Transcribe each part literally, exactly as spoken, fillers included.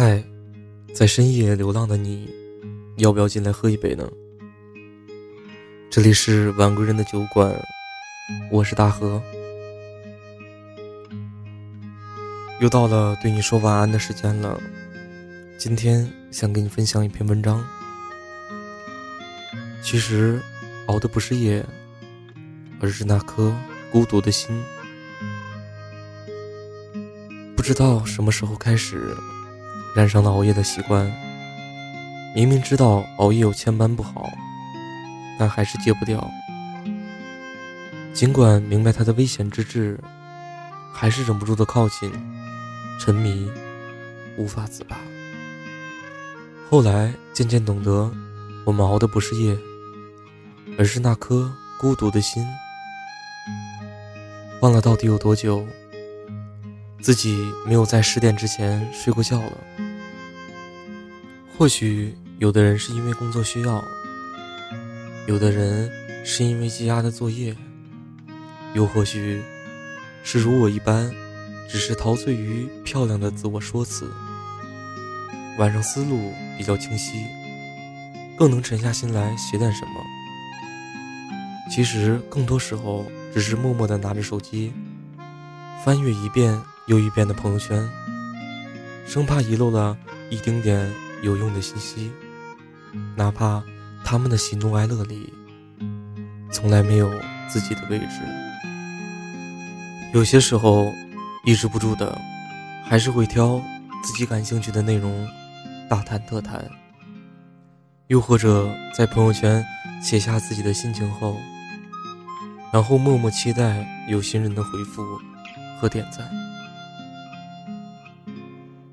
嗨，在深夜流浪的你，要不要进来喝一杯呢？这里是晚归人的酒馆，我是大河。又到了对你说晚安的时间了，今天想给你分享一篇文章。其实熬的不是夜，而是那颗孤独的心。不知道什么时候开始染上了熬夜的习惯，明明知道熬夜有千般不好，但还是戒不掉。尽管明白它的危险之至，还是忍不住的靠近，沉迷无法自拔。后来渐渐懂得，我们熬的不是夜，而是那颗孤独的心。忘了到底有多久，自己没有在十点之前睡过觉了。或许有的人是因为工作需要，有的人是因为积压的作业，又或许是如我一般，只是陶醉于漂亮的自我说辞。晚上思路比较清晰，更能沉下心来写点什么。其实更多时候只是默默地拿着手机，翻阅一遍又一遍的朋友圈，生怕遗漏了一丁点有用的信息，哪怕他们的喜怒哀乐里从来没有自己的位置。有些时候抑制不住的，还是会挑自己感兴趣的内容大谈特谈，又或者在朋友圈写下自己的心情后，然后默默期待有心人的回复和点赞。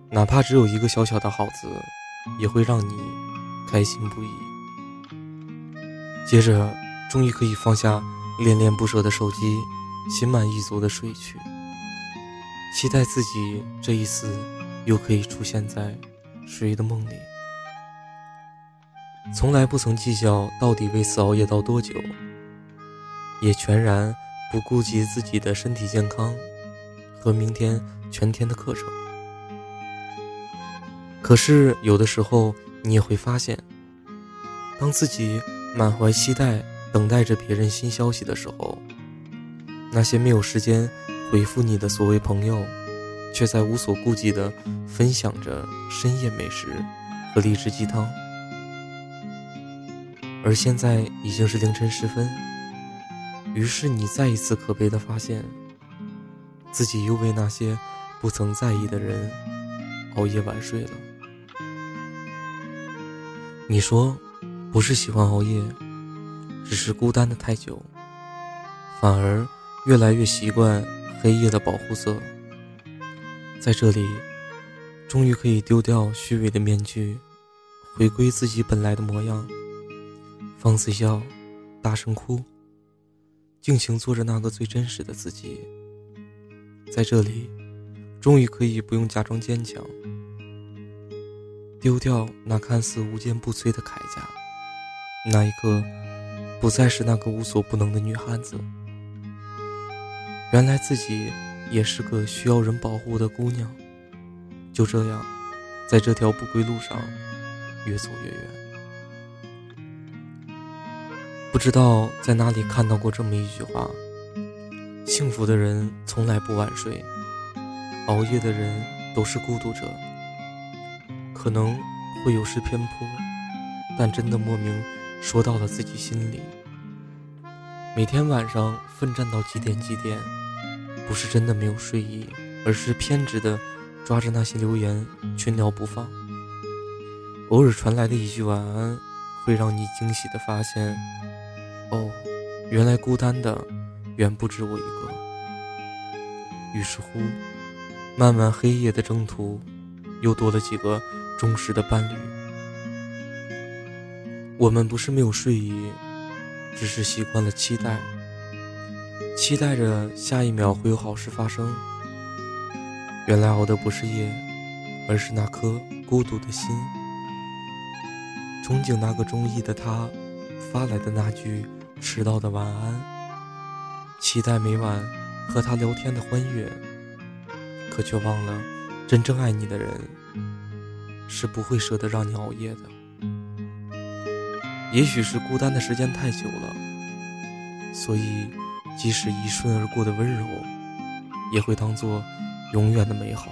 哪怕只有一个小小的好字，也会让你开心不已。接着终于可以放下恋恋不舍的手机，心满意足的睡去，期待自己这一次又可以出现在谁的梦里。从来不曾计较到底为此熬夜到多久，也全然不顾及自己的身体健康和明天全天的课程。可是有的时候你也会发现，当自己满怀期待等待着别人新消息的时候，那些没有时间回复你的所谓朋友，却在无所顾忌地分享着深夜美食和励志鸡汤。而现在已经是凌晨时分，于是你再一次可悲地发现，自己又为那些不曾在意的人熬夜晚睡了。你说不是喜欢熬夜，只是孤单的太久，反而越来越习惯黑夜的保护色。在这里终于可以丢掉虚伪的面具，回归自己本来的模样，放肆笑，大声哭，尽情做着那个最真实的自己。在这里终于可以不用假装坚强，丢掉那看似无坚不摧的铠甲，那一刻不再是那个无所不能的女汉子，原来自己也是个需要人保护的姑娘。就这样在这条不归路上越走越远。不知道在哪里看到过这么一句话，幸福的人从来不晚睡，熬夜的人都是孤独者。可能会有失偏颇，但真的莫名说到了自己心里。每天晚上奋战到几点几点，不是真的没有睡意，而是偏执的抓着那些留言群聊不放。偶尔传来的一句晚安，会让你惊喜的发现，哦，原来孤单的远不止我一个。于是乎漫漫黑夜的征途，又多了几个忠实的伴侣。我们不是没有睡意，只是习惯了期待，期待着下一秒会有好事发生。原来熬的不是夜，而是那颗孤独的心。憧憬那个中意的他发来的那句迟到的晚安，期待每晚和他聊天的欢悦，可却忘了真正爱你的人是不会舍得让你熬夜的。也许是孤单的时间太久了，所以即使一瞬而过的温柔，也会当作永远的美好。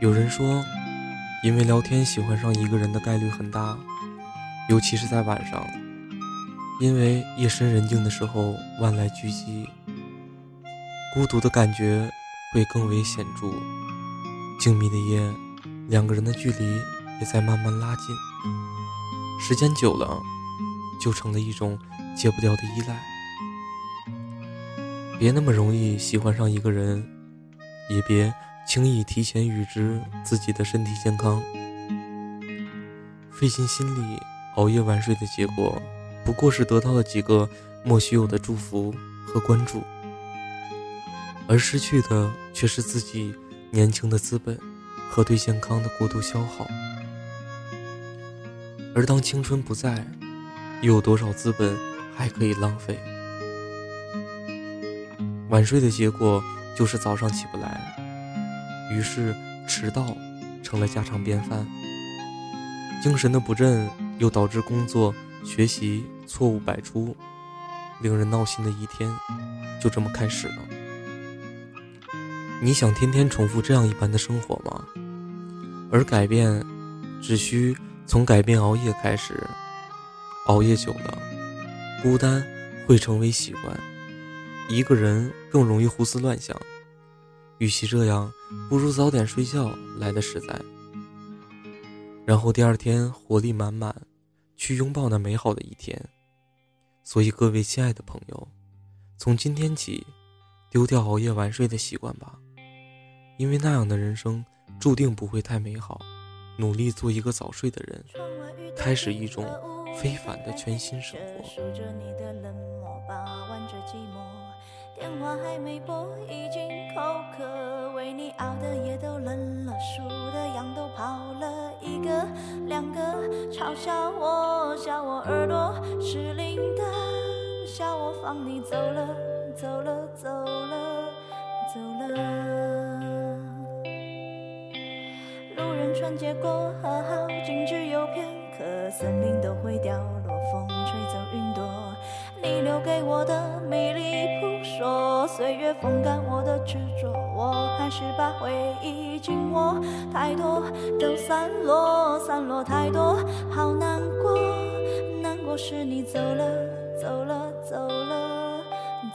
有人说，因为聊天喜欢上一个人的概率很大，尤其是在晚上，因为夜深人静的时候万籁俱寂，孤独的感觉会更为显著。静谧的夜，两个人的距离也在慢慢拉近，时间久了就成了一种戒不掉的依赖。别那么容易喜欢上一个人，也别轻易提前预知自己的身体健康。费尽心力熬夜晚睡的结果，不过是得到了几个莫须有的祝福和关注，而失去的却是自己年轻的资本和对健康的过度消耗。而当青春不在，又有多少资本还可以浪费？晚睡的结果就是早上起不来，于是迟到成了家常便饭。精神的不振又导致工作学习错误百出，令人闹心的一天就这么开始了。你想天天重复这样一般的生活吗？而改变只需从改变熬夜开始。熬夜久了，孤单会成为习惯，一个人更容易胡思乱想，与其这样，不如早点睡觉来得实在，然后第二天活力满满，去拥抱那美好的一天。所以各位亲爱的朋友，从今天起丢掉熬夜晚睡的习惯吧，因为那样的人生注定不会太美好。努力做一个早睡的人，开始一种非凡的全新生活。数着你的冷漠，把玩着寂寞，电话还没拨已经口渴，为你熬的夜都冷了，数的羊都跑了，一个两个嘲笑我，笑我耳朵失灵的，笑我放你走了走了走了走了。路人穿街过河，好景致有片刻，森林都会掉落，风吹走云朵，你留给我的迷离扑朔，岁月风干我的执着，我还是把回忆紧握，太多都散落，散落太多，好难过，难过是你走了走了走了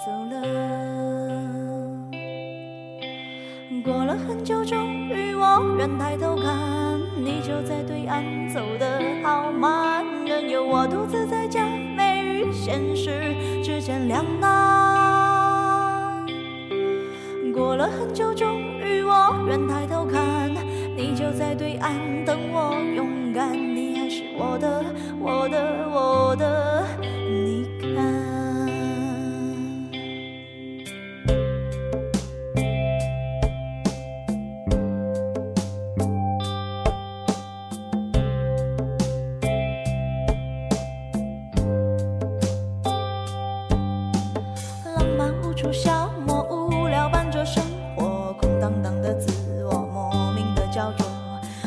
走了。过了很久，终于我愿抬头看，你就在对岸，走得好慢，任由我独自在家现实之间两难。过了很久，终于我愿抬头看，你就在对岸等我勇敢，你还是我的我的我的，你看。消磨无聊伴着生活，空荡荡的自我莫名的焦灼，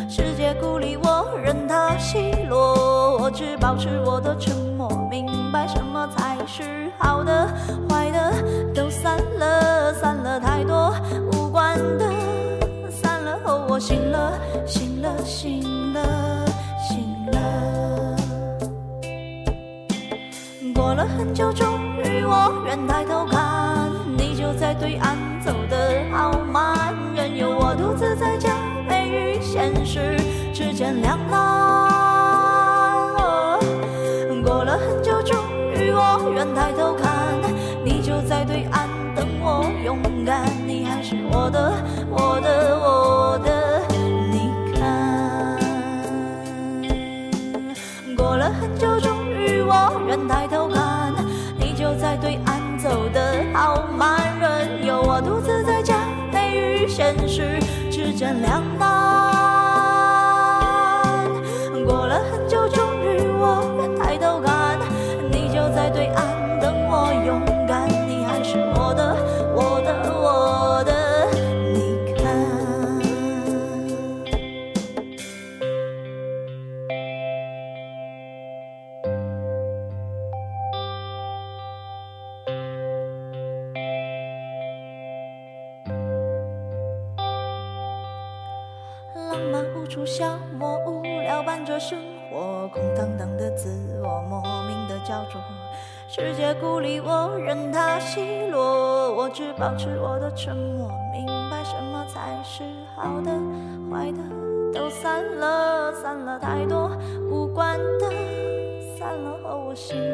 世界孤立我，任它奚落，我只保持我的沉默，明白什么才是好的，坏的都散了，散了太多无关的，散了后我醒了醒了醒了醒了。过了很久，终于我愿抬头看，在对岸走得好慢，任由我独自在家美与现实之间两难。过了很久，终于我愿抬头看，你就在对岸等我勇敢，你还是我的我的我的，你看。过了很久，终于我愿抬头看，你就在对岸走得好慢，我独自在家美与现实之间两难。过了很久，终于我愿抬头看，你就在对岸等我勇敢，你还是我的我的我的，你看。处消磨，无聊伴着生活，空荡荡的自我莫名的焦灼，世界孤立我，任它奚落，我只保持我的沉默，明白什么才是好的，坏的都散了，散了太多无关的，散了后我心